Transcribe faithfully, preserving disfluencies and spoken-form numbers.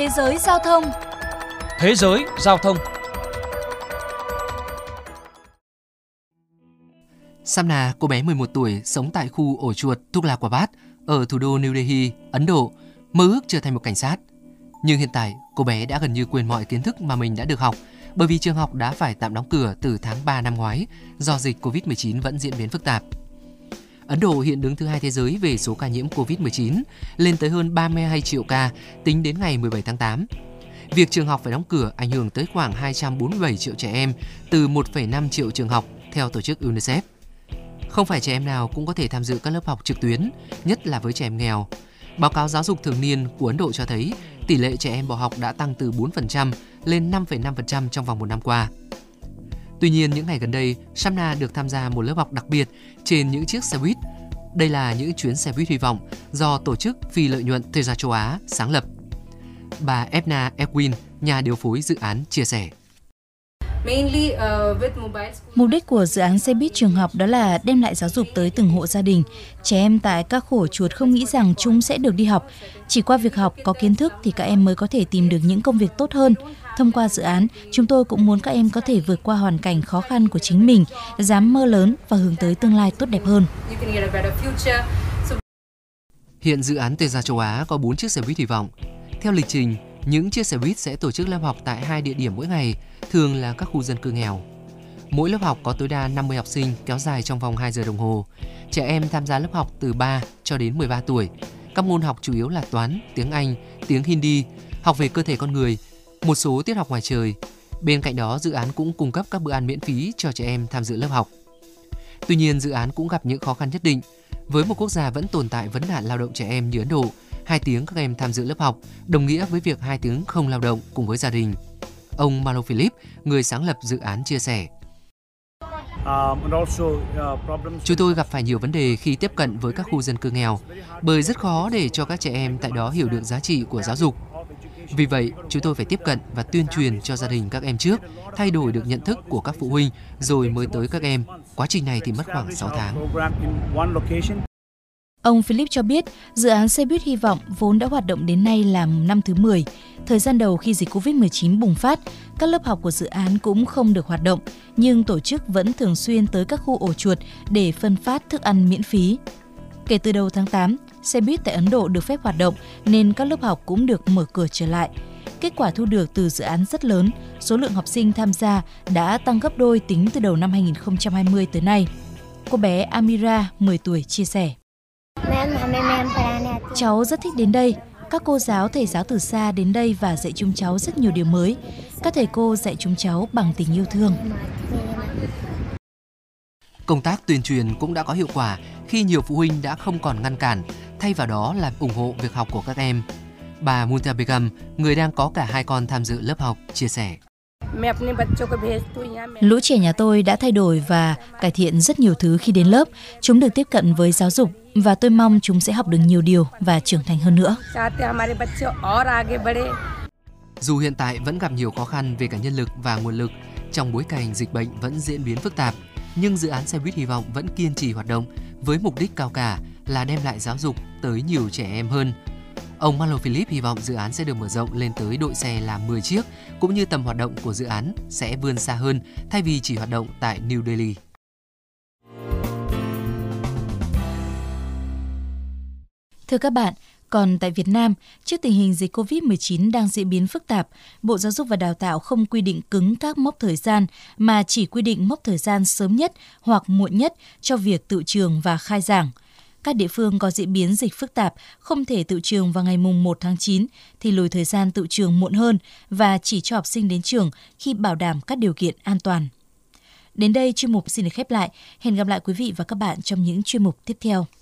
Thế giới giao thông. Thế giới giao thông. Samna, cô bé mười một tuổi, sống tại khu ổ chuột Thukla-Khavad ở thủ đô New Delhi, Ấn Độ, mơ ước trở thành một cảnh sát. Nhưng hiện tại, cô bé đã gần như quên mọi kiến thức mà mình đã được học bởi vì trường học đã phải tạm đóng cửa từ tháng ba năm ngoái do dịch cô vít mười chín vẫn diễn biến phức tạp. Ấn Độ hiện đứng thứ hai thế giới về số ca nhiễm cô vít mười chín, lên tới hơn ba mươi hai triệu ca tính đến ngày mười bảy tháng tám. Việc trường học phải đóng cửa ảnh hưởng tới khoảng hai trăm bốn mươi bảy triệu trẻ em từ một phẩy năm triệu trường học theo tổ chức UNICEF. Không phải trẻ em nào cũng có thể tham dự các lớp học trực tuyến, nhất là với trẻ em nghèo. Báo cáo giáo dục thường niên của Ấn Độ cho thấy tỷ lệ trẻ em bỏ học đã tăng từ bốn phần trăm lên năm phẩy năm phần trăm trong vòng một năm qua. Tuy nhiên, những ngày gần đây, Samna được tham gia một lớp học đặc biệt trên những chiếc xe buýt. Đây là những chuyến xe buýt hy vọng do tổ chức phi lợi nhuận Tê Gia Châu Á sáng lập. Bà Ebna Erwin, nhà điều phối dự án, chia sẻ. Mục đích của dự án xe buýt trường học đó là đem lại giáo dục tới từng hộ gia đình. Trẻ em tại các ổ chuột không nghĩ rằng chúng sẽ được đi học. Chỉ qua việc học có kiến thức thì các em mới có thể tìm được những công việc tốt hơn. Thông qua dự án, chúng tôi cũng muốn các em có thể vượt qua hoàn cảnh khó khăn của chính mình, dám mơ lớn và hướng tới tương lai tốt đẹp hơn. Hiện dự án Tê Gia Châu Á có bốn chiếc xe buýt hy vọng. Theo lịch trình, những chiếc xe buýt sẽ tổ chức lớp học tại hai địa điểm mỗi ngày, thường là các khu dân cư nghèo. Mỗi lớp học có tối đa năm mươi học sinh kéo dài trong vòng hai giờ đồng hồ. Trẻ em tham gia lớp học từ ba cho đến mười ba tuổi. Các môn học chủ yếu là toán, tiếng Anh, tiếng Hindi, học về cơ thể con người, một số tiết học ngoài trời. Bên cạnh đó, dự án cũng cung cấp các bữa ăn miễn phí cho trẻ em tham dự lớp học. Tuy nhiên, dự án cũng gặp những khó khăn nhất định. Với một quốc gia vẫn tồn tại vấn nạn lao động trẻ em như Ấn Độ, hai tiếng các em tham dự lớp học đồng nghĩa với việc hai tiếng không lao động cùng với gia đình. Ông Malo Philip, người sáng lập dự án, chia sẻ. Chúng tôi gặp phải nhiều vấn đề khi tiếp cận với các khu dân cư nghèo, bởi rất khó để cho các trẻ em tại đó hiểu được giá trị của giáo dục. Vì vậy, chúng tôi phải tiếp cận và tuyên truyền cho gia đình các em trước, thay đổi được nhận thức của các phụ huynh rồi mới tới các em. Quá trình này thì mất khoảng sáu tháng. Ông Philip cho biết, dự án xe buýt hy vọng vốn đã hoạt động đến nay là năm thứ mười. Thời gian đầu khi dịch cô vít mười chín bùng phát, các lớp học của dự án cũng không được hoạt động, nhưng tổ chức vẫn thường xuyên tới các khu ổ chuột để phân phát thức ăn miễn phí. Kể từ đầu tháng tám, xe buýt tại Ấn Độ được phép hoạt động nên các lớp học cũng được mở cửa trở lại. Kết quả thu được từ dự án rất lớn, số lượng học sinh tham gia đã tăng gấp đôi tính từ đầu năm hai nghìn không trăm hai mươi tới nay. Cô bé Amira, mười tuổi, chia sẻ. Cháu rất thích đến đây. Các cô giáo, thầy giáo từ xa đến đây và dạy chúng cháu rất nhiều điều mới. Các thầy cô dạy chúng cháu bằng tình yêu thương. Công tác tuyên truyền cũng đã có hiệu quả khi nhiều phụ huynh đã không còn ngăn cản, thay vào đó là ủng hộ việc học của các em. Bà Muntabegam, người đang có cả hai con tham dự lớp học, chia sẻ. Lũ trẻ nhà tôi đã thay đổi và cải thiện rất nhiều thứ khi đến lớp. Chúng được tiếp cận với giáo dục và tôi mong chúng sẽ học được nhiều điều và trưởng thành hơn nữa. Dù hiện tại vẫn gặp nhiều khó khăn về cả nhân lực và nguồn lực, trong bối cảnh dịch bệnh vẫn diễn biến phức tạp, nhưng dự án xe buýt hy vọng vẫn kiên trì hoạt động với mục đích cao cả là đem lại giáo dục tới nhiều trẻ em hơn. Ông Marlo Philip hy vọng dự án sẽ được mở rộng lên tới đội xe là mười chiếc, cũng như tầm hoạt động của dự án sẽ vươn xa hơn thay vì chỉ hoạt động tại New Delhi. Thưa các bạn, còn tại Việt Nam, trước tình hình dịch cô vít mười chín đang diễn biến phức tạp, Bộ Giáo dục và Đào tạo không quy định cứng các mốc thời gian mà chỉ quy định mốc thời gian sớm nhất hoặc muộn nhất cho việc tự trường và khai giảng. Các địa phương có diễn biến dịch phức tạp không thể tự trường vào ngày mùng một tháng chín thì lùi thời gian tự trường muộn hơn và chỉ cho học sinh đến trường khi bảo đảm các điều kiện an toàn. Đến đây chuyên mục xin được khép lại. Hẹn gặp lại quý vị và các bạn trong những chuyên mục tiếp theo.